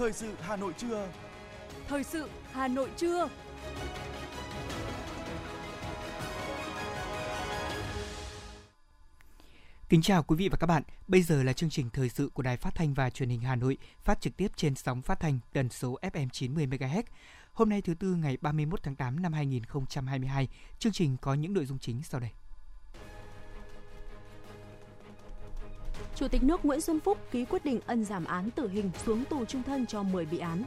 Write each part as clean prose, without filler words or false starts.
Thời sự Hà Nội trưa. Thời sự Hà Nội trưa. Kính chào quý vị và các bạn. Bây giờ là chương trình thời sự của Đài Phát thanh và Truyền hình Hà Nội, phát trực tiếp trên sóng phát thanh tần số FM 90 MHz. Hôm nay thứ Tư ngày 31 tháng 8 năm 2022, chương trình có những nội dung chính sau đây. Chủ tịch nước Nguyễn Xuân Phúc ký quyết định ân giảm án tử hình xuống tù chung thân cho 10 bị án.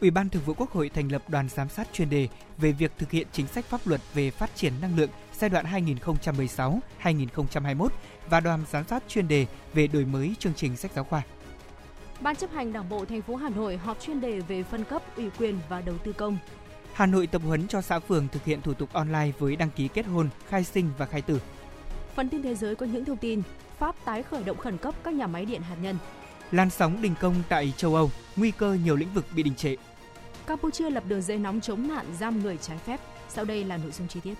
Ủy ban Thường vụ Quốc hội thành lập đoàn giám sát chuyên đề về việc thực hiện chính sách pháp luật về phát triển năng lượng giai đoạn 2016-2021 và đoàn giám sát chuyên đề về đổi mới chương trình sách giáo khoa. Ban chấp hành Đảng bộ thành phố Hà Nội họp chuyên đề về phân cấp, ủy quyền và đầu tư công. Hà Nội tập huấn cho xã phường thực hiện thủ tục online với đăng ký kết hôn, khai sinh và khai tử. Phần tin thế giới có những thông tin: Pháp tái khởi động khẩn cấp các nhà máy điện hạt nhân. Làn sóng đình công tại châu Âu, nguy cơ nhiều lĩnh vực bị đình trệ. Campuchia lập đường dây nóng chống nạn giam người trái phép. Sau đây là nội dung chi tiết.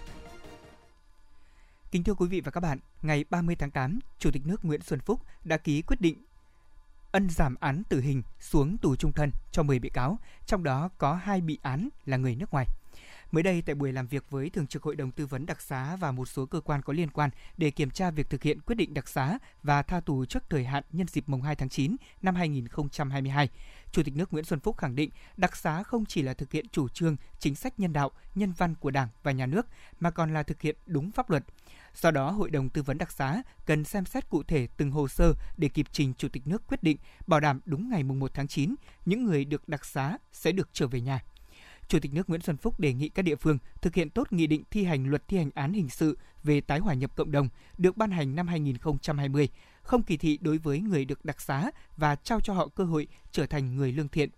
Kính thưa quý vị và các bạn, ngày 30 tháng 8, Chủ tịch nước Nguyễn Xuân Phúc đã ký quyết định ân giảm án tử hình xuống tù chung thân cho 10 bị cáo, trong đó có 2 bị án là người nước ngoài. Mới đây, tại buổi làm việc với Thường trực Hội đồng Tư vấn Đặc xá và một số cơ quan có liên quan để kiểm tra việc thực hiện quyết định đặc xá và tha tù trước thời hạn nhân dịp mùng 2 tháng 9 năm 2022, Chủ tịch nước Nguyễn Xuân Phúc khẳng định đặc xá không chỉ là thực hiện chủ trương, chính sách nhân đạo, nhân văn của Đảng và Nhà nước, mà còn là thực hiện đúng pháp luật. Do đó, Hội đồng Tư vấn Đặc xá cần xem xét cụ thể từng hồ sơ để kịp trình Chủ tịch nước quyết định, bảo đảm đúng ngày mùng 1 tháng 9, những người được đặc xá sẽ được trở về nhà. Chủ tịch nước Nguyễn Xuân Phúc đề nghị các địa phương thực hiện tốt nghị định thi hành luật thi hành án hình sự về tái hòa nhập cộng đồng được ban hành năm 2020, không kỳ thị đối với người được đặc xá và trao cho họ cơ hội trở thành người lương thiện.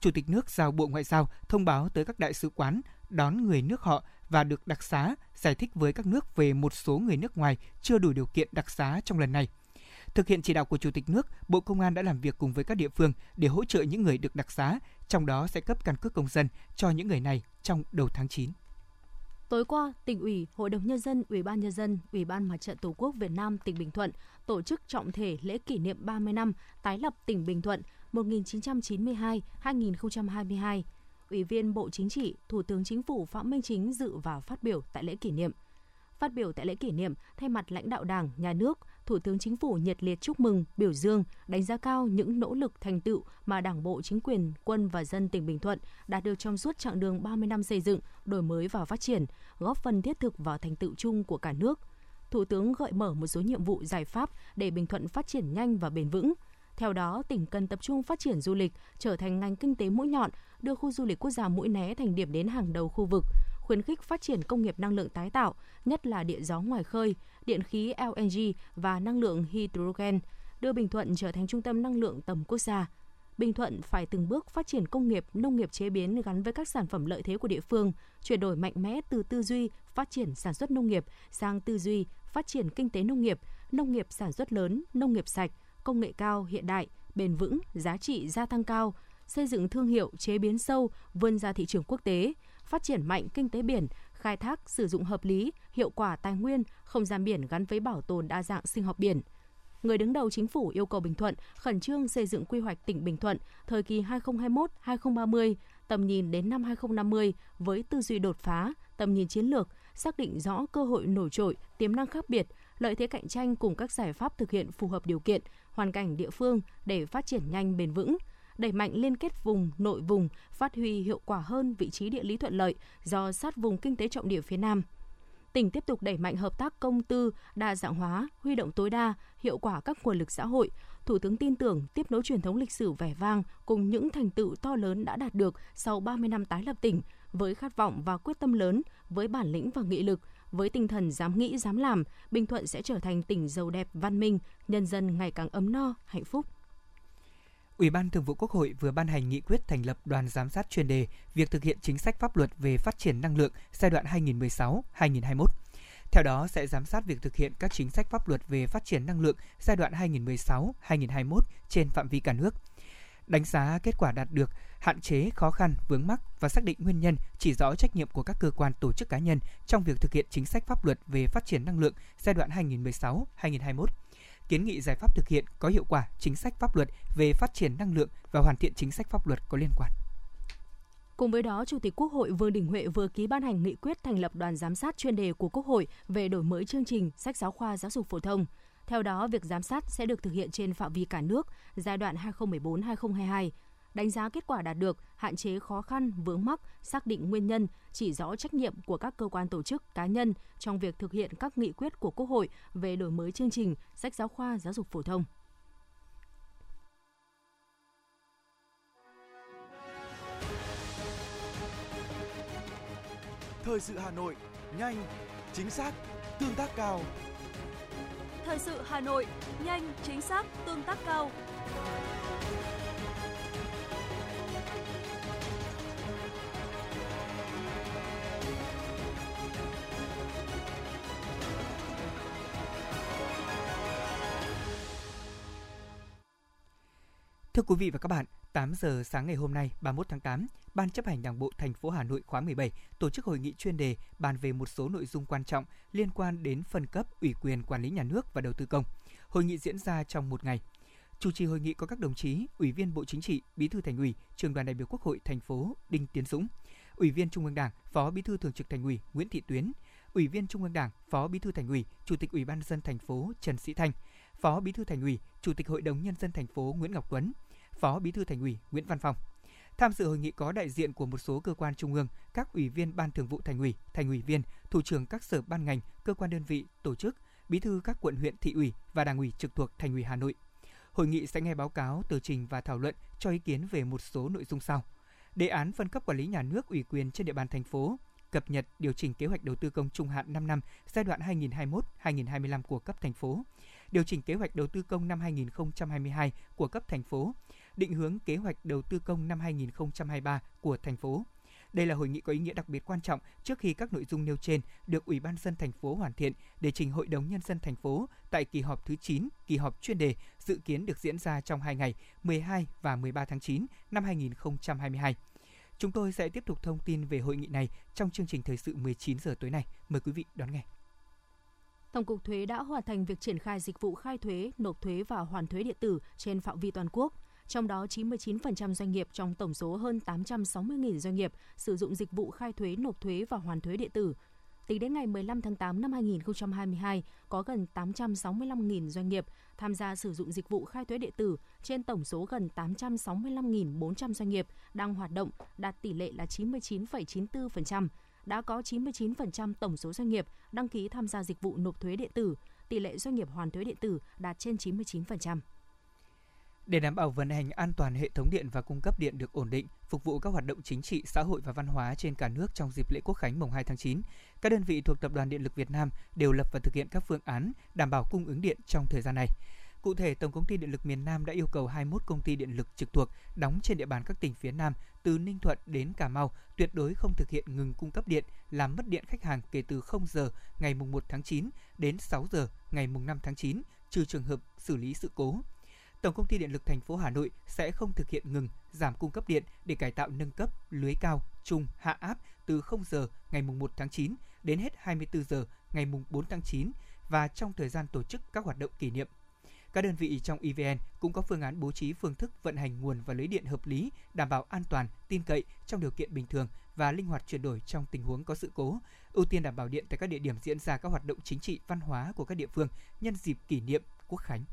Chủ tịch nước giao Bộ Ngoại giao thông báo tới các đại sứ quán đón người nước họ và được đặc xá, giải thích với các nước về một số người nước ngoài chưa đủ điều kiện đặc xá trong lần này. Thực hiện chỉ đạo của Chủ tịch nước, Bộ Công an đã làm việc cùng với các địa phương để hỗ trợ những người được đặc xá, trong đó sẽ cấp căn cước công dân cho những người này trong đầu tháng 9. Tối qua, Tỉnh ủy, Hội đồng Nhân dân, Ủy ban Nhân dân, Ủy ban Mặt trận Tổ quốc Việt Nam tỉnh Bình Thuận tổ chức trọng thể lễ kỷ niệm 30 năm tái lập tỉnh Bình Thuận 1992-2022. Ủy viên Bộ Chính trị, Thủ tướng Chính phủ Phạm Minh Chính dự và phát biểu tại lễ kỷ niệm. Phát biểu tại lễ kỷ niệm, thay mặt lãnh đạo Đảng, Nhà nước, Thủ tướng Chính phủ nhiệt liệt chúc mừng, biểu dương, đánh giá cao những nỗ lực thành tựu mà Đảng bộ, chính quyền, quân và dân tỉnh Bình Thuận đạt được trong suốt chặng đường 30 năm xây dựng, đổi mới và phát triển, góp phần thiết thực vào thành tựu chung của cả nước. Thủ tướng gợi mở một số nhiệm vụ giải pháp để Bình Thuận phát triển nhanh và bền vững. Theo đó, tỉnh cần tập trung phát triển du lịch, trở thành ngành kinh tế mũi nhọn, đưa khu du lịch quốc gia Mũi Né thành điểm đến hàng đầu khu vực, khuyến khích phát triển công nghiệp năng lượng tái tạo, nhất là điện gió ngoài khơi, điện khí LNG và năng lượng hydrogen, đưa Bình Thuận trở thành trung tâm năng lượng tầm quốc gia. Bình Thuận phải từng bước phát triển công nghiệp, nông nghiệp chế biến gắn với các sản phẩm lợi thế của địa phương, chuyển đổi mạnh mẽ từ tư duy phát triển sản xuất nông nghiệp sang tư duy phát triển kinh tế nông nghiệp sản xuất lớn, nông nghiệp sạch, công nghệ cao, hiện đại, bền vững, giá trị gia tăng cao, xây dựng thương hiệu, chế biến sâu, vươn ra thị trường quốc tế, phát triển mạnh kinh tế biển, khai thác, sử dụng hợp lý, hiệu quả tài nguyên, không gian biển gắn với bảo tồn đa dạng sinh học biển. Người đứng đầu Chính phủ yêu cầu Bình Thuận khẩn trương xây dựng quy hoạch tỉnh Bình Thuận thời kỳ 2021-2030, tầm nhìn đến năm 2050 với tư duy đột phá, tầm nhìn chiến lược, xác định rõ cơ hội nổi trội, tiềm năng khác biệt, lợi thế cạnh tranh cùng các giải pháp thực hiện phù hợp điều kiện, hoàn cảnh địa phương để phát triển nhanh bền vững. Đẩy mạnh liên kết vùng, nội vùng, phát huy hiệu quả hơn vị trí địa lý thuận lợi do sát vùng kinh tế trọng điểm phía Nam. Tỉnh tiếp tục đẩy mạnh hợp tác công tư, đa dạng hóa, huy động tối đa, hiệu quả các nguồn lực xã hội. Thủ tướng tin tưởng tiếp nối truyền thống lịch sử vẻ vang cùng những thành tựu to lớn đã đạt được sau 30 năm tái lập tỉnh, với khát vọng và quyết tâm lớn, với bản lĩnh và nghị lực, với tinh thần dám nghĩ, dám làm, Bình Thuận sẽ trở thành tỉnh giàu đẹp, văn minh, nhân dân ngày càng ấm no, hạnh phúc. Ủy ban Thường vụ Quốc hội vừa ban hành nghị quyết thành lập đoàn giám sát chuyên đề việc thực hiện chính sách pháp luật về phát triển năng lượng giai đoạn 2016-2021. Theo đó, sẽ giám sát việc thực hiện các chính sách pháp luật về phát triển năng lượng giai đoạn 2016-2021 trên phạm vi cả nước. Đánh giá kết quả đạt được, hạn chế, khó khăn, vướng mắc và xác định nguyên nhân, chỉ rõ trách nhiệm của các cơ quan, tổ chức, cá nhân trong việc thực hiện chính sách pháp luật về phát triển năng lượng giai đoạn 2016-2021. kiến nghị giải pháp thực hiện có hiệu quả chính sách pháp luật về phát triển năng lượng và hoàn thiện chính sách pháp luật có liên quan. Cùng với đó, Chủ tịch Quốc hội Vương Đình Huệ vừa ký ban hành nghị quyết thành lập đoàn giám sát chuyên đề của Quốc hội về đổi mới chương trình sách giáo khoa giáo dục phổ thông. Theo đó, việc giám sát sẽ được thực hiện trên phạm vi cả nước giai đoạn 2014-2022, đánh giá kết quả đạt được, hạn chế khó khăn, vướng mắc, xác định nguyên nhân, chỉ rõ trách nhiệm của các cơ quan tổ chức, cá nhân trong việc thực hiện các nghị quyết của Quốc hội về đổi mới chương trình sách giáo khoa giáo dục phổ thông. Thời sự Hà Nội, nhanh, chính xác, tương tác cao. Thời sự Hà Nội, nhanh, chính xác, tương tác cao. Thưa quý vị và các bạn, 8 giờ sáng ngày hôm nay, 31 tháng 8, Ban chấp hành Đảng bộ thành phố Hà Nội khóa 17 tổ chức hội nghị chuyên đề bàn về một số nội dung quan trọng liên quan đến phân cấp, ủy quyền quản lý nhà nước và đầu tư công. Hội nghị diễn ra trong một ngày. Chủ trì hội nghị có các đồng chí Ủy viên Bộ Chính trị, Bí thư Thành ủy, Trưởng đoàn đại biểu Quốc hội thành phố Đinh Tiến Dũng, Ủy viên Trung ương Đảng, Phó Bí thư Thường trực Thành ủy Nguyễn Thị Tuyến, Ủy viên Trung ương Đảng, Phó Bí thư Thành ủy, Chủ tịch Ủy ban nhân dân thành phố Trần Sĩ Thanh, Phó Bí thư Thành ủy, Chủ tịch Hội đồng nhân dân thành phố Nguyễn Ngọc Tuấn, Phó Bí thư Thành ủy Nguyễn Văn Phong. Tham dự hội nghị có đại diện của một số cơ quan trung ương, các ủy viên Ban Thường vụ Thành ủy viên, thủ trưởng các sở ban ngành, cơ quan đơn vị, tổ chức, bí thư các quận huyện thị ủy và đảng ủy trực thuộc Thành ủy Hà Nội. Hội nghị sẽ nghe báo cáo, tờ trình và thảo luận cho ý kiến về một số nội dung sau: đề án phân cấp quản lý nhà nước ủy quyền trên địa bàn thành phố, cập nhật điều chỉnh kế hoạch đầu tư công trung hạn 5 năm giai đoạn 2021-2025 của cấp thành phố, điều chỉnh kế hoạch đầu tư công năm 2022 của cấp thành phố, định hướng kế hoạch đầu tư công năm 2023 của thành phố. Đây là hội nghị có ý nghĩa đặc biệt quan trọng trước khi các nội dung nêu trên được Ủy ban nhân dân thành phố hoàn thiện để trình Hội đồng nhân dân thành phố tại kỳ họp thứ 9, kỳ họp chuyên đề dự kiến được diễn ra trong 2 ngày, 12 và 13 tháng 9 năm 2022. Chúng tôi sẽ tiếp tục thông tin về hội nghị này trong chương trình thời sự 19 giờ tối nay. Mời quý vị đón nghe. Tổng cục Thuế đã hoàn thành việc triển khai dịch vụ khai thuế, nộp thuế và hoàn thuế điện tử trên phạm vi toàn quốc. Trong đó, 99% doanh nghiệp trong tổng số hơn 860.000 doanh nghiệp sử dụng dịch vụ khai thuế, nộp thuế và hoàn thuế điện tử. Tính đến ngày 15 tháng 8 năm 2022, có gần 865.000 doanh nghiệp tham gia sử dụng dịch vụ khai thuế điện tử trên tổng số gần 865.400 doanh nghiệp đang hoạt động, đạt tỷ lệ là 99,94%. Đã có 99% tổng số doanh nghiệp đăng ký tham gia dịch vụ nộp thuế điện tử, tỷ lệ doanh nghiệp hoàn thuế điện tử đạt trên 99%. Để đảm bảo vận hành an toàn hệ thống điện và cung cấp điện được ổn định, phục vụ các hoạt động chính trị, xã hội và văn hóa trên cả nước trong dịp lễ Quốc khánh mùng 2 tháng 9, các đơn vị thuộc Tập đoàn Điện lực Việt Nam đều lập và thực hiện các phương án đảm bảo cung ứng điện trong thời gian này. Cụ thể, Tổng công ty Điện lực miền Nam đã yêu cầu 21 công ty điện lực trực thuộc đóng trên địa bàn các tỉnh phía Nam từ Ninh Thuận đến Cà Mau tuyệt đối không thực hiện ngừng cung cấp điện, làm mất điện khách hàng kể từ 0 giờ ngày mùng 1 tháng 9 đến 6 giờ ngày mùng 5 tháng 9, trừ trường hợp xử lý sự cố. Tổng công ty Điện lực thành phố Hà Nội sẽ không thực hiện ngừng, giảm cung cấp điện để cải tạo nâng cấp lưới cao, trung, hạ áp từ 0 giờ ngày mùng 1 tháng 9 đến hết 24 giờ ngày mùng 4 tháng 9 và trong thời gian tổ chức các hoạt động kỷ niệm. Các đơn vị trong EVN cũng có phương án bố trí phương thức vận hành nguồn và lưới điện hợp lý, đảm bảo an toàn, tin cậy trong điều kiện bình thường và linh hoạt chuyển đổi trong tình huống có sự cố, ưu tiên đảm bảo điện tại các địa điểm diễn ra các hoạt động chính trị, văn hóa của các địa phương nhân dịp kỷ niệm Quốc khánh.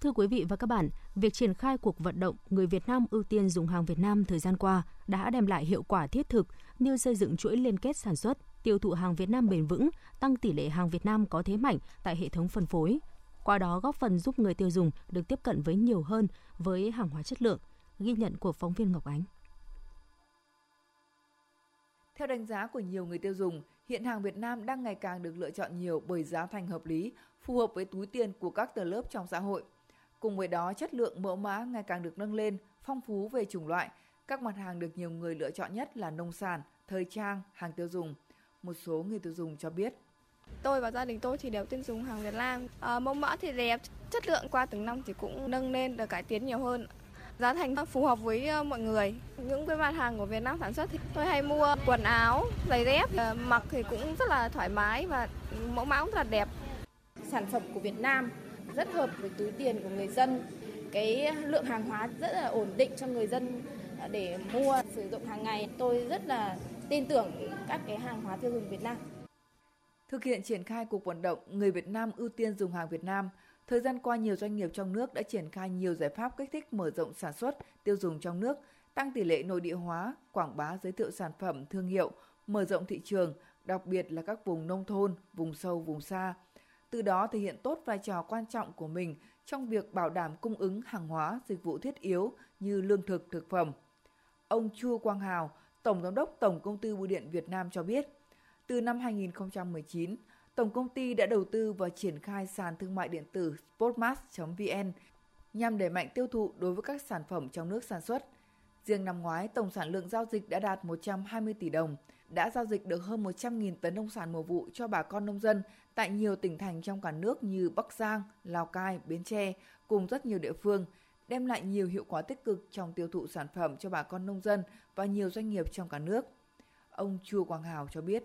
Thưa quý vị và các bạn, việc triển khai cuộc vận động người Việt Nam ưu tiên dùng hàng Việt Nam thời gian qua đã đem lại hiệu quả thiết thực như xây dựng chuỗi liên kết sản xuất, tiêu thụ hàng Việt Nam bền vững, tăng tỷ lệ hàng Việt Nam có thế mạnh tại hệ thống phân phối. Qua đó góp phần giúp người tiêu dùng được tiếp cận với nhiều hơn với hàng hóa chất lượng, ghi nhận của phóng viên Ngọc Ánh. Theo đánh giá của nhiều người tiêu dùng, hiện hàng Việt Nam đang ngày càng được lựa chọn nhiều bởi giá thành hợp lý, phù hợp với túi tiền của các tầng lớp trong xã hội. Cùng với đó, chất lượng mẫu mã ngày càng được nâng lên, phong phú về chủng loại. Các mặt hàng được nhiều người lựa chọn nhất là nông sản, thời trang, hàng tiêu dùng. Một số người tiêu dùng cho biết. Tôi và gia đình tôi thì đều tin dùng hàng Việt Nam. Mẫu mã thì đẹp, chất lượng qua từng năm thì cũng nâng lên, được cải tiến nhiều hơn. Giá thành phù hợp với mọi người. Những cái mặt hàng của Việt Nam sản xuất thì tôi hay mua quần áo, giày dép, mặc thì cũng rất là thoải mái và mẫu mã cũng rất là đẹp. Sản phẩm của Việt Nam rất hợp với túi tiền của người dân. Cái lượng hàng hóa rất là ổn định cho người dân để mua sử dụng hàng ngày. Tôi rất là tin tưởng các cái hàng hóa tiêu dùng Việt Nam. Thực hiện triển khai cuộc vận động người Việt Nam ưu tiên dùng hàng Việt Nam, thời gian qua nhiều doanh nghiệp trong nước đã triển khai nhiều giải pháp kích thích mở rộng sản xuất, tiêu dùng trong nước, tăng tỷ lệ nội địa hóa, quảng bá giới thiệu sản phẩm, thương hiệu, mở rộng thị trường, đặc biệt là các vùng nông thôn, vùng sâu, vùng xa. Từ đó thể hiện tốt vai trò quan trọng của mình trong việc bảo đảm cung ứng hàng hóa, dịch vụ thiết yếu như lương thực, thực phẩm. Ông Chu Quang Hào, Tổng Giám đốc Tổng Công ty Bưu điện Việt Nam cho biết, từ năm 2019, Tổng Công ty đã đầu tư và triển khai sàn thương mại điện tử spotmart.vn nhằm đẩy mạnh tiêu thụ đối với các sản phẩm trong nước sản xuất. Riêng năm ngoái, tổng sản lượng giao dịch đã đạt 120 tỷ đồng, đã giao dịch được hơn 100.000 tấn nông sản mùa vụ cho bà con nông dân tại nhiều tỉnh thành trong cả nước như Bắc Giang, Lào Cai, Bến Tre cùng rất nhiều địa phương, đem lại nhiều hiệu quả tích cực trong tiêu thụ sản phẩm cho bà con nông dân và nhiều doanh nghiệp trong cả nước. Ông Chu Quang Hào cho biết.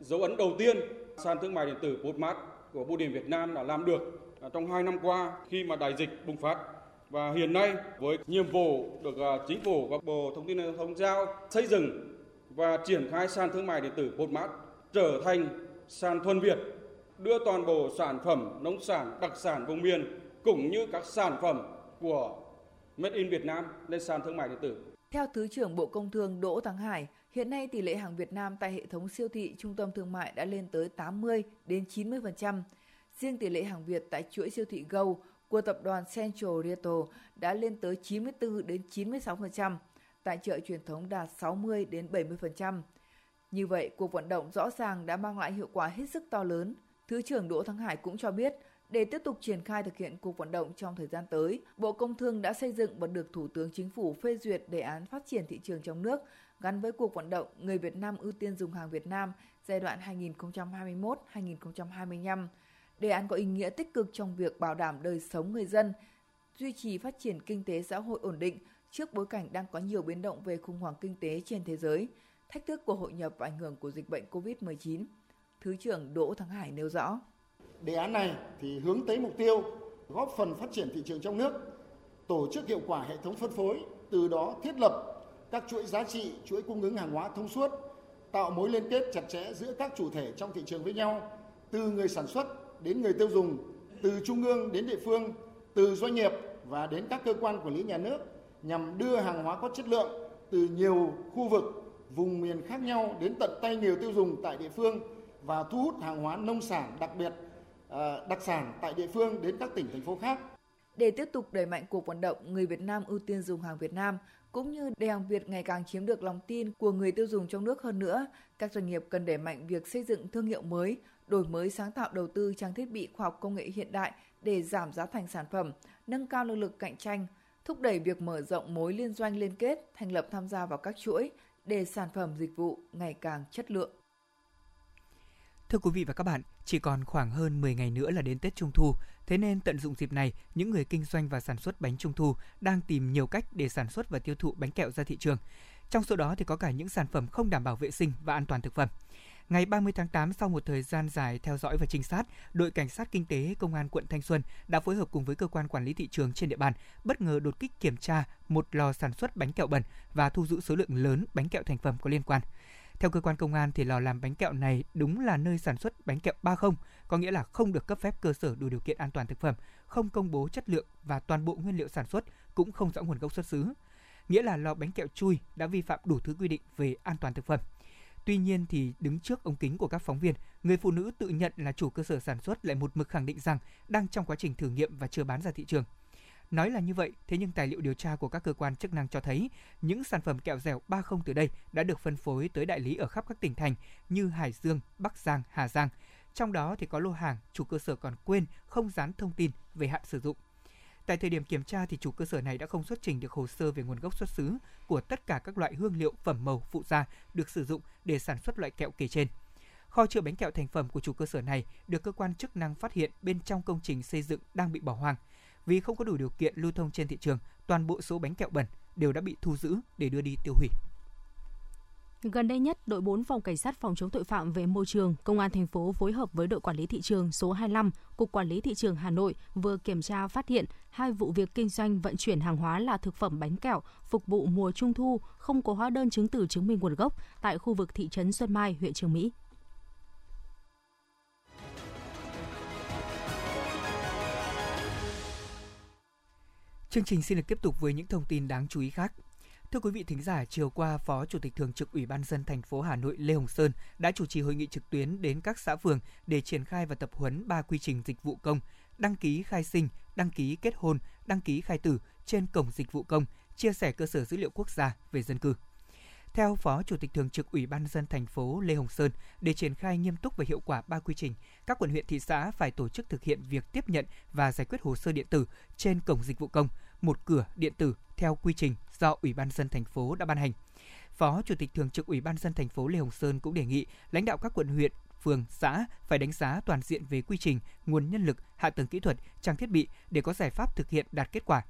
Dấu ấn đầu tiên sàn thương mại điện tử Postmart của Bưu điện Việt Nam đã làm được trong 2 năm qua khi mà đại dịch bùng phát. Và hiện nay với nhiệm vụ được Chính phủ và Bộ Thông tin và Truyền thông giao xây dựng và triển khai sàn thương mại điện tử Postmart trở thành sàn thuần Việt, đưa toàn bộ sản phẩm nông sản, đặc sản vùng miền cũng như các sản phẩm của Made in Việt Nam lên sàn thương mại điện tử. Theo Thứ trưởng Bộ Công Thương Đỗ Thắng Hải, hiện nay tỷ lệ hàng Việt Nam tại hệ thống siêu thị, trung tâm thương mại đã lên tới 80-90%. Riêng tỷ lệ hàng Việt tại chuỗi siêu thị Go của tập đoàn Central Retail đã lên tới 94-96%, tại chợ truyền thống đạt 60-70%. Như vậy, cuộc vận động rõ ràng đã mang lại hiệu quả hết sức to lớn. Thứ trưởng Đỗ Thắng Hải cũng cho biết, để tiếp tục triển khai thực hiện cuộc vận động trong thời gian tới, Bộ Công Thương đã xây dựng và được Thủ tướng Chính phủ phê duyệt đề án phát triển thị trường trong nước gắn với cuộc vận động người Việt Nam ưu tiên dùng hàng Việt Nam giai đoạn 2021-2025. Đề án có ý nghĩa tích cực trong việc bảo đảm đời sống người dân, duy trì phát triển kinh tế xã hội ổn định trước bối cảnh đang có nhiều biến động về khủng hoảng kinh tế trên thế giới, thách thức của hội nhập và ảnh hưởng của dịch bệnh COVID-19. Thứ trưởng Đỗ Thắng Hải nêu rõ. Đề án này thì hướng tới mục tiêu góp phần phát triển thị trường trong nước, tổ chức hiệu quả hệ thống phân phối, từ đó thiết lập các chuỗi giá trị, chuỗi cung ứng hàng hóa thông suốt, tạo mối liên kết chặt chẽ giữa các chủ thể trong thị trường với nhau, từ người sản xuất đến người tiêu dùng, từ trung ương đến địa phương, từ doanh nghiệp và đến các cơ quan quản lý nhà nước, nhằm đưa hàng hóa có chất lượng từ nhiều khu vực, vùng miền khác nhau đến tận tay người tiêu dùng tại địa phương và thu hút hàng hóa nông sản, đặc biệt đặc sản tại địa phương đến các tỉnh, thành phố khác. Để tiếp tục đẩy mạnh cuộc vận động người Việt Nam ưu tiên dùng hàng Việt Nam, cũng như để hàng Việt ngày càng chiếm được lòng tin của người tiêu dùng trong nước hơn nữa, các doanh nghiệp cần đẩy mạnh việc xây dựng thương hiệu mới, đổi mới sáng tạo đầu tư trang thiết bị khoa học công nghệ hiện đại để giảm giá thành sản phẩm, nâng cao năng lực cạnh tranh, thúc đẩy việc mở rộng mối liên doanh liên kết, thành lập tham gia vào các chuỗi để sản phẩm dịch vụ ngày càng chất lượng. Thưa quý vị và các bạn, chỉ còn khoảng hơn 10 ngày nữa là đến Tết Trung Thu, thế nên tận dụng dịp này, những người kinh doanh và sản xuất bánh Trung Thu đang tìm nhiều cách để sản xuất và tiêu thụ bánh kẹo ra thị trường. Trong số đó thì có cả những sản phẩm không đảm bảo vệ sinh và an toàn thực phẩm. Ngày 30 tháng 8, sau một thời gian dài theo dõi và trinh sát, đội Cảnh sát Kinh tế Công an quận Thanh Xuân đã phối hợp cùng với cơ quan quản lý thị trường trên địa bàn, bất ngờ đột kích kiểm tra một lò sản xuất bánh kẹo bẩn và thu giữ số lượng lớn bánh kẹo thành phẩm có liên quan. Theo cơ quan công an, thì lò làm bánh kẹo này đúng là nơi sản xuất bánh kẹo 30, có nghĩa là không được cấp phép cơ sở đủ điều kiện an toàn thực phẩm, không công bố chất lượng và toàn bộ nguyên liệu sản xuất cũng không rõ nguồn gốc xuất xứ. Nghĩa là lò bánh kẹo chui đã vi phạm đủ thứ quy định về an toàn thực phẩm. Tuy nhiên thì đứng trước ống kính của các phóng viên, người phụ nữ tự nhận là chủ cơ sở sản xuất lại một mực khẳng định rằng đang trong quá trình thử nghiệm và chưa bán ra thị trường. Nói là như vậy, thế nhưng tài liệu điều tra của các cơ quan chức năng cho thấy những sản phẩm kẹo dẻo 30 từ đây đã được phân phối tới đại lý ở khắp các tỉnh thành như Hải Dương, Bắc Giang, Hà Giang. Trong đó thì có lô hàng chủ cơ sở còn quên không dán thông tin về hạn sử dụng. Tại thời điểm kiểm tra thì chủ cơ sở này đã không xuất trình được hồ sơ về nguồn gốc xuất xứ của tất cả các loại hương liệu, phẩm màu, phụ gia được sử dụng để sản xuất loại kẹo kể trên. Kho chứa bánh kẹo thành phẩm của chủ cơ sở này được cơ quan chức năng phát hiện bên trong công trình xây dựng đang bị bỏ hoang. Vì không có đủ điều kiện lưu thông trên thị trường, toàn bộ số bánh kẹo bẩn đều đã bị thu giữ để đưa đi tiêu hủy. Gần đây nhất, đội 4 phòng cảnh sát phòng chống tội phạm về môi trường, Công an thành phố phối hợp với đội quản lý thị trường số 25, Cục Quản lý thị trường Hà Nội vừa kiểm tra phát hiện 2 vụ việc kinh doanh vận chuyển hàng hóa là thực phẩm bánh kẹo phục vụ mùa Trung thu không có hóa đơn chứng từ chứng minh nguồn gốc tại khu vực thị trấn Xuân Mai, huyện Chương Mỹ. Chương trình xin được tiếp tục với những thông tin đáng chú ý khác. Thưa quý vị thính giả, chiều qua, Phó Chủ tịch Thường trực Ủy ban nhân dân thành phố Hà Nội Lê Hồng Sơn đã chủ trì hội nghị trực tuyến đến các xã phường để triển khai và tập huấn 3 quy trình dịch vụ công: đăng ký khai sinh, đăng ký kết hôn, đăng ký khai tử trên cổng dịch vụ công, chia sẻ cơ sở dữ liệu quốc gia về dân cư. Theo Phó Chủ tịch Thường trực Ủy ban nhân dân thành phố Lê Hồng Sơn, để triển khai nghiêm túc và hiệu quả 3 quy trình, các quận, huyện, thị xã phải tổ chức thực hiện việc tiếp nhận và giải quyết hồ sơ điện tử trên cổng dịch vụ công, một cửa điện tử theo quy trình do Ủy ban nhân dân thành phố đã ban hành. Phó Chủ tịch Thường trực Ủy ban nhân dân thành phố Lê Hồng Sơn cũng đề nghị lãnh đạo các quận, huyện, phường, xã phải đánh giá toàn diện về quy trình, nguồn nhân lực, hạ tầng kỹ thuật, trang thiết bị để có giải pháp thực hiện đạt kết quả.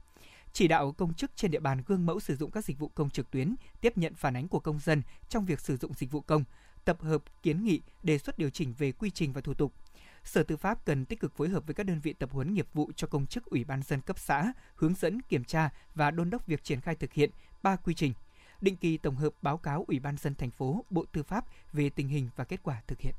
Chỉ đạo công chức trên địa bàn gương mẫu sử dụng các dịch vụ công trực tuyến, tiếp nhận phản ánh của công dân trong việc sử dụng dịch vụ công, tập hợp kiến nghị, đề xuất điều chỉnh về quy trình và thủ tục. Sở Tư pháp cần tích cực phối hợp với các đơn vị tập huấn nghiệp vụ cho công chức Ủy ban nhân dân cấp xã, hướng dẫn, kiểm tra và đôn đốc việc triển khai thực hiện 3 quy trình. Định kỳ tổng hợp báo cáo Ủy ban nhân dân thành phố, Bộ Tư pháp về tình hình và kết quả thực hiện.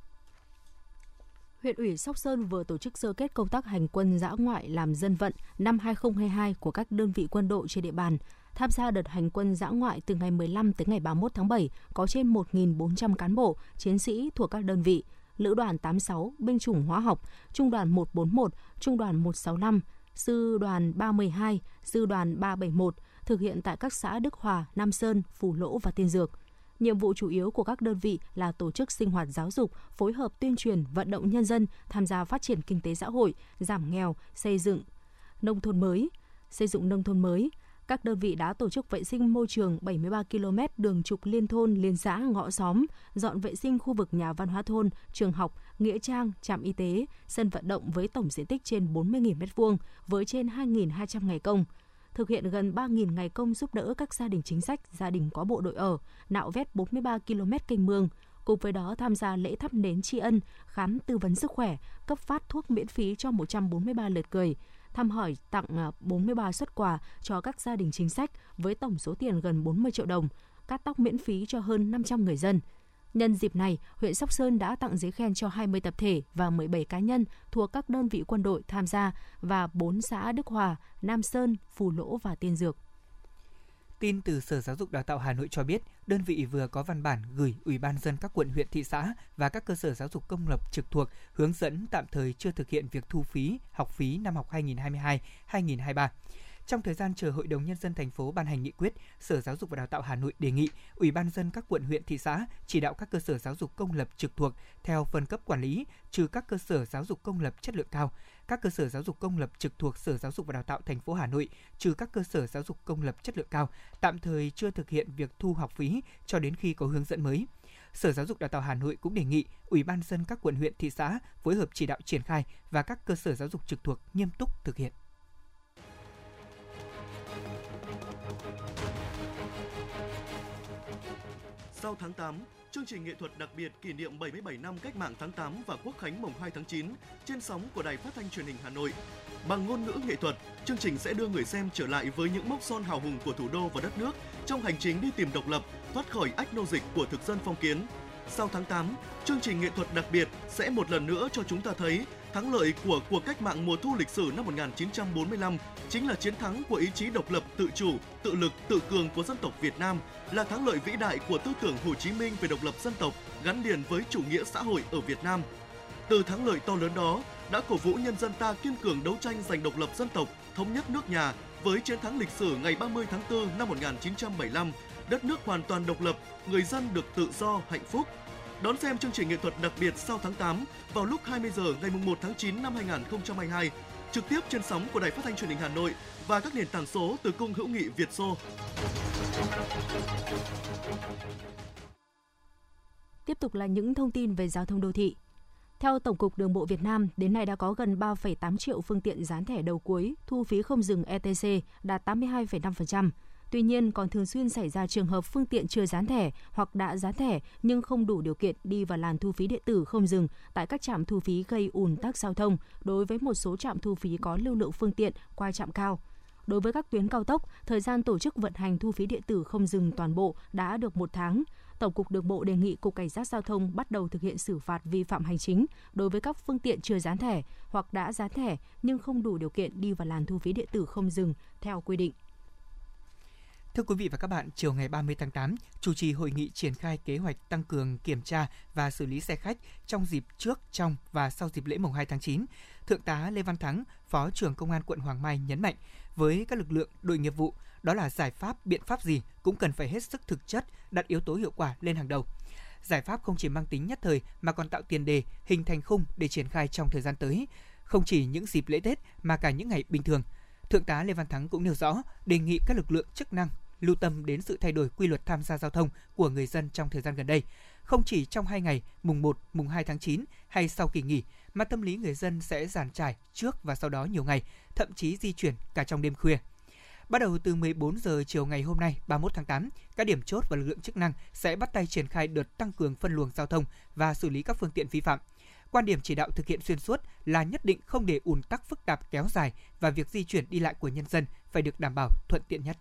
Huyện ủy Sóc Sơn vừa tổ chức sơ kết công tác hành quân dã ngoại làm dân vận năm 2022 của các đơn vị quân đội trên địa bàn. Tham gia đợt hành quân dã ngoại từ ngày 15 tới ngày 31 tháng 7 có trên 1.400 cán bộ, chiến sĩ thuộc các đơn vị: Lữ đoàn 86, binh chủng hóa học, Trung đoàn 141, Trung đoàn 165, Sư đoàn 32, Sư đoàn 371, thực hiện tại các xã Đức Hòa, Nam Sơn, Phù Lỗ và Tiên Dược. Nhiệm vụ chủ yếu của các đơn vị là tổ chức sinh hoạt giáo dục, phối hợp tuyên truyền, vận động nhân dân tham gia phát triển kinh tế xã hội, giảm nghèo, xây dựng nông thôn mới. Các đơn vị đã tổ chức vệ sinh môi trường 73 km đường trục liên thôn, liên xã, ngõ xóm, dọn vệ sinh khu vực nhà văn hóa thôn, trường học, nghĩa trang, trạm y tế, sân vận động với tổng diện tích trên 40.000 m2 với trên 2.200 ngày công. Thực hiện gần 3.000 ngày công giúp đỡ các gia đình chính sách, gia đình có bộ đội ở, nạo vét 43 km kênh mương. Cùng với đó tham gia lễ thắp nến tri ân, khám tư vấn sức khỏe, cấp phát thuốc miễn phí cho 143 lượt người, thăm hỏi tặng 43 suất quà cho các gia đình chính sách với tổng số tiền gần 40 triệu đồng, cắt tóc miễn phí cho hơn 500 người dân. Nhân dịp này, huyện Sóc Sơn đã tặng giấy khen cho 20 tập thể và 17 cá nhân thuộc các đơn vị quân đội tham gia và 4 xã Đức Hòa, Nam Sơn, Phù Lỗ và Tiên Dược. Tin từ Sở Giáo dục Đào tạo Hà Nội cho biết, đơn vị vừa có văn bản gửi Ủy ban nhân dân các quận, huyện, thị xã và các cơ sở giáo dục công lập trực thuộc hướng dẫn tạm thời chưa thực hiện việc thu phí, học phí năm học 2022-2023. Trong thời gian chờ Hội đồng Nhân dân thành phố ban hành nghị quyết, Sở Giáo dục và Đào tạo Hà Nội đề nghị Ủy ban nhân dân các quận, huyện, thị xã chỉ đạo các cơ sở giáo dục công lập trực thuộc theo phân cấp quản lý, trừ các cơ sở giáo dục công lập chất lượng cao, các cơ sở giáo dục công lập trực thuộc Sở Giáo dục và Đào tạo thành phố Hà Nội, trừ các cơ sở giáo dục công lập chất lượng cao, tạm thời chưa thực hiện việc thu học phí cho đến khi có hướng dẫn mới. Sở Giáo dục Đào tạo Hà Nội cũng đề nghị Ủy ban nhân dân các quận, huyện, thị xã phối hợp chỉ đạo triển khai và các cơ sở giáo dục trực thuộc nghiêm túc thực hiện. Sau tháng 8, chương trình nghệ thuật đặc biệt kỷ niệm 77 năm Cách mạng tháng 8 và Quốc khánh mùng 2 tháng 9 trên sóng của Đài Phát thanh Truyền hình Hà Nội. Bằng ngôn ngữ nghệ thuật, chương trình sẽ đưa người xem trở lại với những mốc son hào hùng của thủ đô và đất nước trong hành trình đi tìm độc lập, thoát khỏi ách nô dịch của thực dân phong kiến. Sau tháng 8, chương trình nghệ thuật đặc biệt sẽ một lần nữa cho chúng ta thấy thắng lợi của cuộc cách mạng mùa thu lịch sử năm 1945 chính là chiến thắng của ý chí độc lập, tự chủ, tự lực, tự cường của dân tộc Việt Nam, là thắng lợi vĩ đại của tư tưởng Hồ Chí Minh về độc lập dân tộc gắn liền với chủ nghĩa xã hội ở Việt Nam. Từ thắng lợi to lớn đó đã cổ vũ nhân dân ta kiên cường đấu tranh giành độc lập dân tộc, thống nhất nước nhà với chiến thắng lịch sử ngày 30 tháng 4 năm 1975, đất nước hoàn toàn độc lập, người dân được tự do, hạnh phúc. Đón xem chương trình nghệ thuật đặc biệt sau tháng 8 vào lúc 20 giờ ngày 1 tháng 9 năm 2022, trực tiếp trên sóng của Đài Phát thanh Truyền hình Hà Nội và các nền tảng số từ Cung Hữu nghị Việt Xô. Tiếp tục là những thông tin về giao thông đô thị. Theo Tổng cục Đường bộ Việt Nam, đến nay đã có gần 3,8 triệu phương tiện dán thẻ đầu cuối, thu phí không dừng ETC đạt 82,5%. Tuy nhiên, còn thường xuyên xảy ra trường hợp phương tiện chưa dán thẻ hoặc đã dán thẻ nhưng không đủ điều kiện đi vào làn thu phí điện tử không dừng tại các trạm thu phí, gây ùn tắc giao thông đối với một số trạm thu phí có lưu lượng phương tiện qua trạm cao. Đối với các tuyến cao tốc, thời gian tổ chức vận hành thu phí điện tử không dừng toàn bộ đã được 1 tháng. Tổng cục Đường bộ đề nghị Cục Cảnh sát Giao thông bắt đầu thực hiện xử phạt vi phạm hành chính đối với các phương tiện chưa dán thẻ hoặc đã dán thẻ nhưng không đủ điều kiện đi vào làn thu phí điện tử không dừng theo quy định. Thưa quý vị và các bạn, chiều ngày 30 tháng 8, chủ trì hội nghị triển khai kế hoạch tăng cường kiểm tra và xử lý xe khách trong dịp trước, trong và sau dịp lễ mùng 2 tháng 9, Thượng tá Lê Văn Thắng, Phó trưởng Công an quận Hoàng Mai nhấn mạnh, với các lực lượng, đội nghiệp vụ, đó là giải pháp, biện pháp gì cũng cần phải hết sức thực chất, đặt yếu tố hiệu quả lên hàng đầu. Giải pháp không chỉ mang tính nhất thời mà còn tạo tiền đề, hình thành khung để triển khai trong thời gian tới, không chỉ những dịp lễ Tết mà cả những ngày bình thường. Thượng tá Lê Văn Thắng cũng nêu rõ, đề nghị các lực lượng chức năng lưu tâm đến sự thay đổi quy luật tham gia giao thông của người dân trong thời gian gần đây, không chỉ trong 2 ngày mùng 1, mùng 2 tháng 9 hay sau kỳ nghỉ, mà tâm lý người dân sẽ dàn trải trước và sau đó nhiều ngày, thậm chí di chuyển cả trong đêm khuya. Bắt đầu từ 14 giờ chiều ngày hôm nay, 31 tháng 8, các điểm chốt và lực lượng chức năng sẽ bắt tay triển khai đợt tăng cường phân luồng giao thông và xử lý các phương tiện vi phạm. Quan điểm chỉ đạo thực hiện xuyên suốt là nhất định không để ùn tắc phức tạp kéo dài và việc di chuyển đi lại của nhân dân phải được đảm bảo thuận tiện nhất.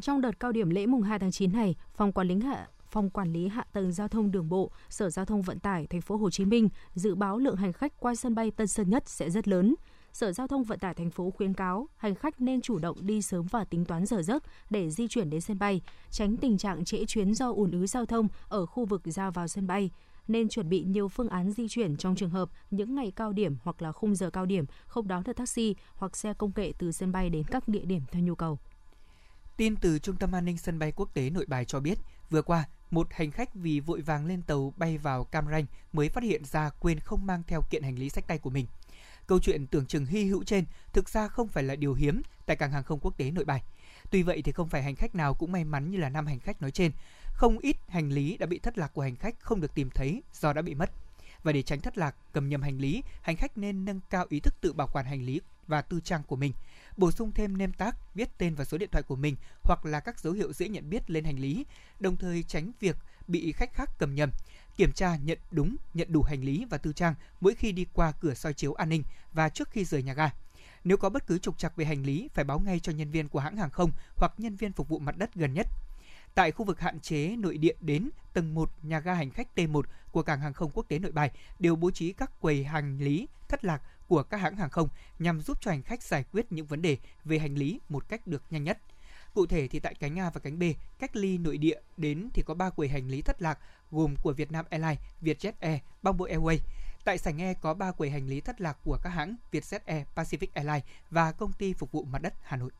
Trong đợt cao điểm lễ mùng 2 tháng 9 này, Phòng Quản lý Hạ tầng Giao thông Đường bộ, Sở Giao thông Vận tải Thành phố Hồ Chí Minh dự báo lượng hành khách qua sân bay Tân Sơn Nhất sẽ rất lớn. Sở Giao thông Vận tải Thành phố khuyến cáo hành khách nên chủ động đi sớm và tính toán giờ giấc để di chuyển đến sân bay, tránh tình trạng trễ chuyến do ùn ứ giao thông ở khu vực ra vào sân bay. Nên chuẩn bị nhiều phương án di chuyển trong trường hợp những ngày cao điểm hoặc là khung giờ cao điểm không đón được taxi hoặc xe công nghệ từ sân bay đến các địa điểm theo nhu cầu. Tin từ Trung tâm An ninh Sân bay Quốc tế Nội Bài cho biết, vừa qua, một hành khách vì vội vàng lên tàu bay vào Cam Ranh mới phát hiện ra quên không mang theo kiện hành lý xách tay của mình. Câu chuyện tưởng chừng hy hữu trên thực ra không phải là điều hiếm tại cảng hàng không quốc tế Nội Bài. Tuy vậy thì không phải hành khách nào cũng may mắn như là 5 hành khách nói trên. Không ít hành lý đã bị thất lạc của hành khách không được tìm thấy do đã bị mất. Và để tránh thất lạc, cầm nhầm hành khách nên nâng cao ý thức tự bảo quản hành lý và tư trang của mình, bổ sung thêm name tag, viết tên và số điện thoại của mình hoặc là các dấu hiệu dễ nhận biết lên hành lý, đồng thời tránh việc bị khách khác cầm nhầm. Kiểm tra nhận đúng, nhận đủ hành lý và tư trang mỗi khi đi qua cửa soi chiếu an ninh và trước khi rời nhà ga. Nếu có bất cứ trục trặc về hành lý, phải báo ngay cho nhân viên của hãng hàng không hoặc nhân viên phục vụ mặt đất gần nhất. Tại khu vực hạn chế nội địa đến tầng 1 nhà ga hành khách T1 của cảng hàng không quốc tế Nội Bài đều bố trí các quầy hành lý thất lạc của các hãng hàng không nhằm giúp cho hành khách giải quyết những vấn đề về hành lý một cách được nhanh nhất. Cụ thể thì tại cánh A và cánh B, cách ly nội địa đến thì có 3 quầy hành lý thất lạc gồm của Vietnam Airlines, Vietjet Air, Bamboo Airways. Tại sảnh E có 3 quầy hành lý thất lạc của các hãng Vietjet Air, Pacific Airlines và công ty phục vụ mặt đất Hà Nội.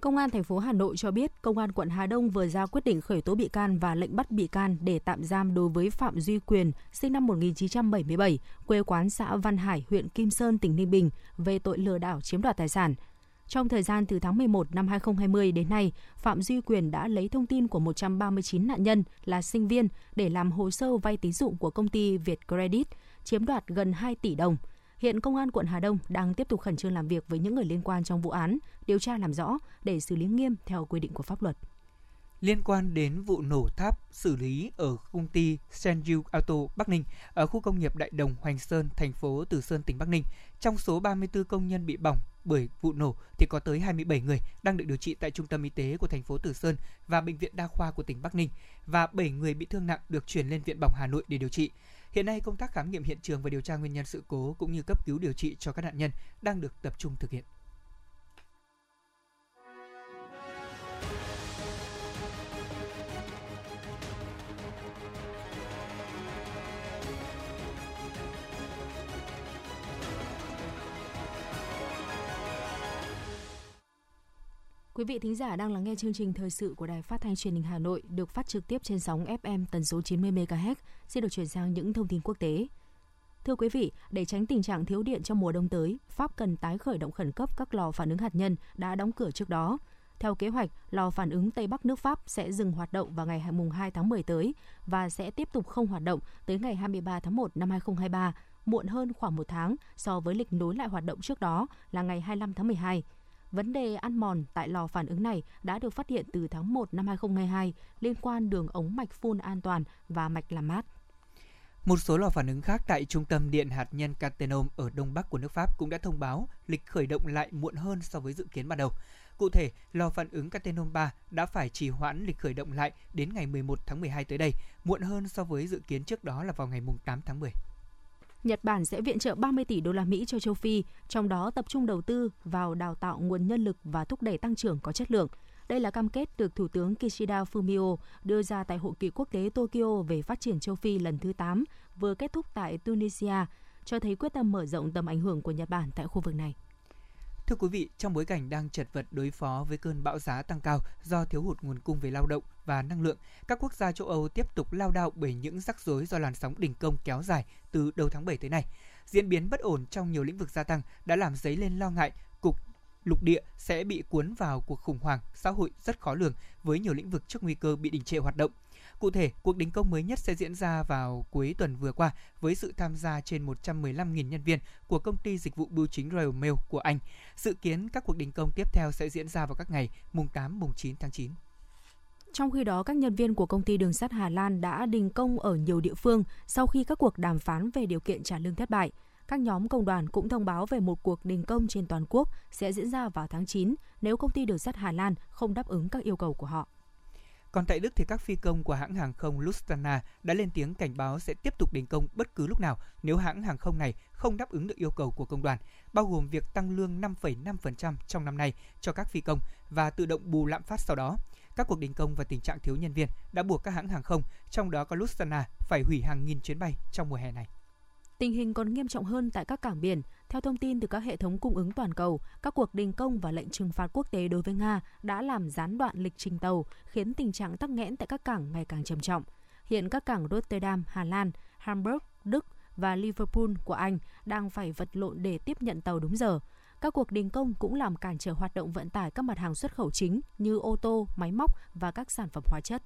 Công an thành phố Hà Nội cho biết, Công an quận Hà Đông vừa ra quyết định khởi tố bị can và lệnh bắt bị can để tạm giam đối với Phạm Duy Quyền, sinh năm 1977, quê quán xã Văn Hải, huyện Kim Sơn, tỉnh Ninh Bình, về tội lừa đảo chiếm đoạt tài sản. Trong thời gian từ tháng 11 năm 2020 đến nay, Phạm Duy Quyền đã lấy thông tin của 139 nạn nhân là sinh viên để làm hồ sơ vay tín dụng của công ty Vietcredit, chiếm đoạt gần 2 tỷ đồng. Hiện Công an quận Hà Đông đang tiếp tục khẩn trương làm việc với những người liên quan trong vụ án, điều tra làm rõ để xử lý nghiêm theo quy định của pháp luật. Liên quan đến vụ nổ tháp xử lý ở công ty Senju Auto Bắc Ninh ở khu công nghiệp Đại Đồng, Hoành Sơn, thành phố Từ Sơn, tỉnh Bắc Ninh, trong số 34 công nhân bị bỏng bởi vụ nổ thì có tới 27 người đang được điều trị tại trung tâm y tế của thành phố Từ Sơn và bệnh viện đa khoa của tỉnh Bắc Ninh, và 7 người bị thương nặng được chuyển lên viện bỏng Hà Nội để điều trị. Hiện nay, công tác khám nghiệm hiện trường và điều tra nguyên nhân sự cố cũng như cấp cứu điều trị cho các nạn nhân đang được tập trung thực hiện. Quý vị thính giả đang lắng nghe chương trình thời sự của Đài Phát thanh Truyền hình Hà Nội được phát trực tiếp trên sóng FM tần số 90 MHz. Xin được chuyển sang những thông tin quốc tế. Thưa quý vị, để tránh tình trạng thiếu điện trong mùa đông tới, Pháp cần tái khởi động khẩn cấp các lò phản ứng hạt nhân đã đóng cửa trước đó. Theo kế hoạch, lò phản ứng Tây Bắc nước Pháp sẽ dừng hoạt động vào ngày 2 tháng 10 tới và sẽ tiếp tục không hoạt động tới ngày 23 tháng 1 năm 2023, muộn hơn khoảng 1 tháng so với lịch nối lại hoạt động trước đó là ngày 25 tháng 12. Vấn đề ăn mòn tại lò phản ứng này đã được phát hiện từ tháng 1 năm 2022 liên quan đường ống mạch phun an toàn và mạch làm mát. Một số lò phản ứng khác tại trung tâm điện hạt nhân Cattenom ở đông bắc của nước Pháp cũng đã thông báo lịch khởi động lại muộn hơn so với dự kiến ban đầu. Cụ thể, lò phản ứng Cattenom 3 đã phải trì hoãn lịch khởi động lại đến ngày 11 tháng 12 tới đây, muộn hơn so với dự kiến trước đó là vào ngày 8 tháng 10. Nhật Bản sẽ viện trợ 30 tỷ đô la Mỹ cho châu Phi, trong đó tập trung đầu tư vào đào tạo nguồn nhân lực và thúc đẩy tăng trưởng có chất lượng. Đây là cam kết được Thủ tướng Kishida Fumio đưa ra tại Hội nghị quốc tế Tokyo về phát triển châu Phi lần thứ 8 vừa kết thúc tại Tunisia, cho thấy quyết tâm mở rộng tầm ảnh hưởng của Nhật Bản tại khu vực này. Thưa quý vị, trong bối cảnh đang chật vật đối phó với cơn bão giá tăng cao do thiếu hụt nguồn cung về lao động và năng lượng, các quốc gia châu Âu tiếp tục lao đao bởi những rắc rối do làn sóng đình công kéo dài từ đầu tháng 7 tới nay. Diễn biến bất ổn trong nhiều lĩnh vực gia tăng đã làm dấy lên lo ngại cục lục địa sẽ bị cuốn vào cuộc khủng hoảng xã hội rất khó lường với nhiều lĩnh vực trước nguy cơ bị đình trệ hoạt động. Cụ thể, cuộc đình công mới nhất sẽ diễn ra vào cuối tuần vừa qua với sự tham gia trên 115.000 nhân viên của công ty dịch vụ bưu chính Royal Mail của Anh. Dự kiến các cuộc đình công tiếp theo sẽ diễn ra vào các ngày mùng 8, mùng 9 tháng 9. Trong khi đó, các nhân viên của công ty đường sắt Hà Lan đã đình công ở nhiều địa phương sau khi các cuộc đàm phán về điều kiện trả lương thất bại. Các nhóm công đoàn cũng thông báo về một cuộc đình công trên toàn quốc sẽ diễn ra vào tháng 9 nếu công ty đường sắt Hà Lan không đáp ứng các yêu cầu của họ. Còn tại Đức thì các phi công của hãng hàng không Lufthansa đã lên tiếng cảnh báo sẽ tiếp tục đình công bất cứ lúc nào nếu hãng hàng không này không đáp ứng được yêu cầu của công đoàn, bao gồm việc tăng lương 5,5% trong năm nay cho các phi công và tự động bù lạm phát sau đó. Các cuộc đình công và tình trạng thiếu nhân viên đã buộc các hãng hàng không, trong đó có Lufthansa, phải hủy hàng nghìn chuyến bay trong mùa hè này. Tình hình còn nghiêm trọng hơn tại các cảng biển. Theo thông tin từ các hệ thống cung ứng toàn cầu, các cuộc đình công và lệnh trừng phạt quốc tế đối với Nga đã làm gián đoạn lịch trình tàu, khiến tình trạng tắc nghẽn tại các cảng ngày càng trầm trọng. Hiện các cảng Rotterdam, Hà Lan, Hamburg, Đức và Liverpool của Anh đang phải vật lộn để tiếp nhận tàu đúng giờ. Các cuộc đình công cũng làm cản trở hoạt động vận tải các mặt hàng xuất khẩu chính như ô tô, máy móc và các sản phẩm hóa chất.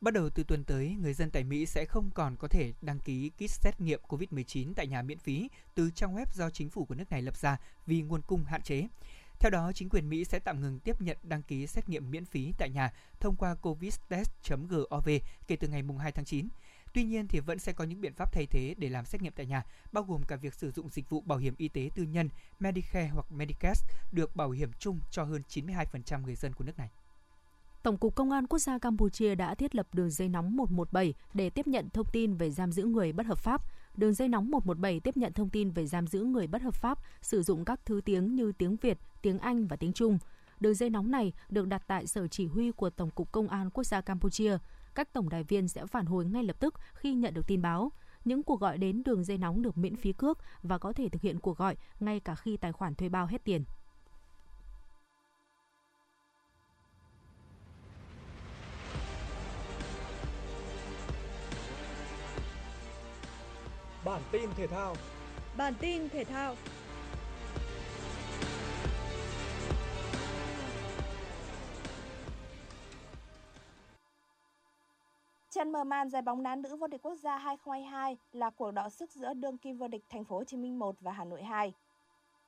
Bắt đầu từ tuần tới, người dân tại Mỹ sẽ không còn có thể đăng ký kit xét nghiệm COVID-19 tại nhà miễn phí từ trang web do chính phủ của nước này lập ra vì nguồn cung hạn chế. Theo đó, chính quyền Mỹ sẽ tạm ngừng tiếp nhận đăng ký xét nghiệm miễn phí tại nhà thông qua covidtest.gov kể từ ngày 2 tháng 9. Tuy nhiên, thì vẫn sẽ có những biện pháp thay thế để làm xét nghiệm tại nhà, bao gồm cả việc sử dụng dịch vụ bảo hiểm y tế tư nhân Medicare hoặc Medicaid được bảo hiểm chung cho hơn 92% người dân của nước này. Tổng cục Công an Quốc gia Campuchia đã thiết lập đường dây nóng 117 để tiếp nhận thông tin về giam giữ người bất hợp pháp. Đường dây nóng 117 tiếp nhận thông tin về giam giữ người bất hợp pháp sử dụng các thứ tiếng như tiếng Việt, tiếng Anh và tiếng Trung. Đường dây nóng này được đặt tại sở chỉ huy của Tổng cục Công an Quốc gia Campuchia. Các tổng đài viên sẽ phản hồi ngay lập tức khi nhận được tin báo. Những cuộc gọi đến đường dây nóng được miễn phí cước và có thể thực hiện cuộc gọi ngay cả khi tài khoản thuê bao hết tiền. Bản tin thể thao. Trận mở màn giải bóng đá nữ vô địch quốc gia 2022 là cuộc đọ sức giữa đương kim vô địch Thành phố Hồ Chí Minh 1 và Hà Nội 2.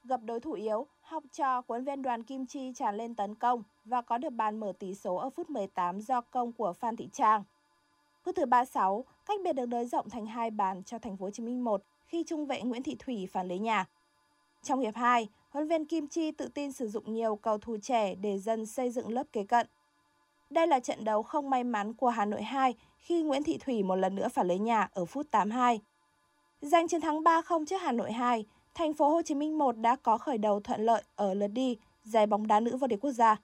Gặp đối thủ yếu, học trò huấn luyện viên Đoàn Kim Chi tràn lên tấn công và có được bàn mở tỷ số ở phút 18 do công của Phan Thị Trang. Phút thứ 36, cách biệt được nới rộng thành 2 bàn cho Thành phố Hồ Chí Minh 1 khi trung vệ Nguyễn Thị Thủy phản lưới nhà. Trong hiệp 2, huấn luyện viên Kim Chi tự tin sử dụng nhiều cầu thủ trẻ để dần xây dựng lớp kế cận. Đây là trận đấu không may mắn của Hà Nội 2 khi Nguyễn Thị Thủy một lần nữa phản lưới nhà ở phút 82. Giành chiến thắng 3-0 trước Hà Nội 2, Thành phố Hồ Chí Minh 1 đã có khởi đầu thuận lợi ở lượt đi giải bóng đá nữ vô địch quốc gia.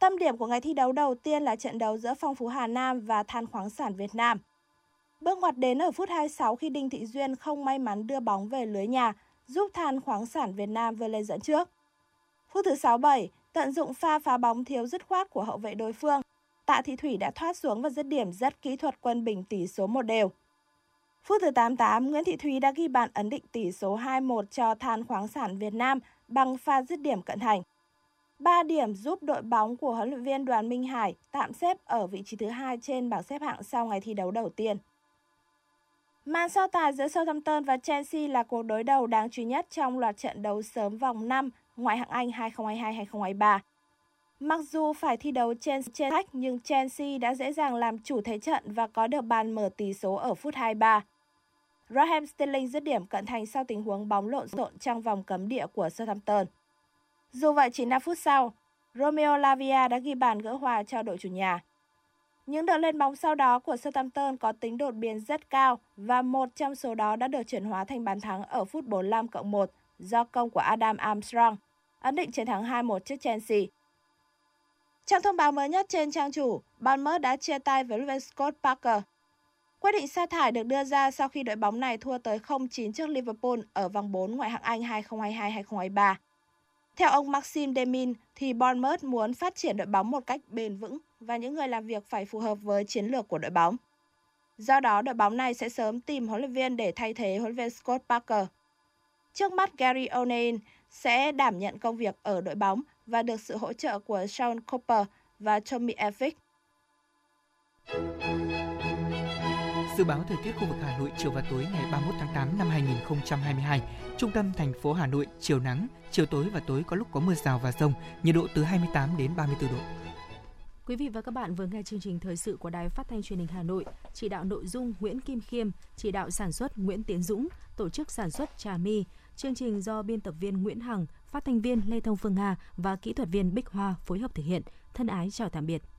Tâm điểm của ngày thi đấu đầu tiên là trận đấu giữa Phong Phú Hà Nam và Than Khoáng Sản Việt Nam. Bước ngoặt đến ở phút 26 khi Đinh Thị Duyên không may mắn đưa bóng về lưới nhà, giúp Than Khoáng Sản Việt Nam vươn lên dẫn trước. Phút thứ 67, tận dụng pha phá bóng thiếu dứt khoát của hậu vệ đối phương, Tạ Thị Thủy đã thoát xuống và dứt điểm rất kỹ thuật quân bình tỷ số 1-1. Phút thứ 88, Nguyễn Thị Thúy đã ghi bàn ấn định tỷ số 2-1 cho Than Khoáng Sản Việt Nam bằng pha dứt điểm cận thành. 3 điểm giúp đội bóng của huấn luyện viên Đoàn Minh Hải tạm xếp ở vị trí thứ 2 trên bảng xếp hạng sau ngày thi đấu đầu tiên. Màn so tài giữa Southampton và Chelsea là cuộc đối đầu đáng chú ý nhất trong loạt trận đấu sớm vòng 5 ngoại hạng Anh 2022-2023. Mặc dù phải thi đấu trên khách nhưng Chelsea đã dễ dàng làm chủ thế trận và có được bàn mở tỷ số ở phút 23. Raheem Sterling dứt điểm cận thành sau tình huống bóng lộn xộn trong vòng cấm địa của Southampton. Dù vậy, chỉ 5 phút sau, Romeo Lavia đã ghi bàn gỡ hòa cho đội chủ nhà. Những đợt lên bóng sau đó của Southampton có tính đột biến rất cao và một trong số đó đã được chuyển hóa thành bàn thắng ở phút 45+1 do công của Adam Armstrong, ấn định chiến thắng 2-1 trước Chelsea. Trong thông báo mới nhất trên trang chủ, Bournemouth đã chia tay với Ruben Scott Parker. Quyết định sa thải được đưa ra sau khi đội bóng này thua tới 0-9 trước Liverpool ở vòng 4 ngoại hạng Anh 2022-2023. Theo ông Maxim Demin thì Bournemouth muốn phát triển đội bóng một cách bền vững và những người làm việc phải phù hợp với chiến lược của đội bóng. Do đó, đội bóng này sẽ sớm tìm huấn luyện viên để thay thế huấn luyện viên Scott Parker. Trước mắt, Gary O'Neill sẽ đảm nhận công việc ở đội bóng và được sự hỗ trợ của Sean Cooper và Tommy Evans. Dự báo thời tiết khu vực Hà Nội chiều và tối ngày 31 tháng 8 năm 2022, trung tâm thành phố Hà Nội chiều nắng, chiều tối và tối có lúc có mưa rào và dông, nhiệt độ từ 28 đến 34 độ. Quý vị và các bạn vừa nghe chương trình thời sự của Đài Phát thanh Truyền hình Hà Nội, chỉ đạo nội dung Nguyễn Kim Khiêm, chỉ đạo sản xuất Nguyễn Tiến Dũng, tổ chức sản xuất Trà My. Chương trình do biên tập viên Nguyễn Hằng, phát thanh viên Lê Thông Phương Hà và kỹ thuật viên Bích Hoa phối hợp thực hiện. Thân ái chào tạm biệt.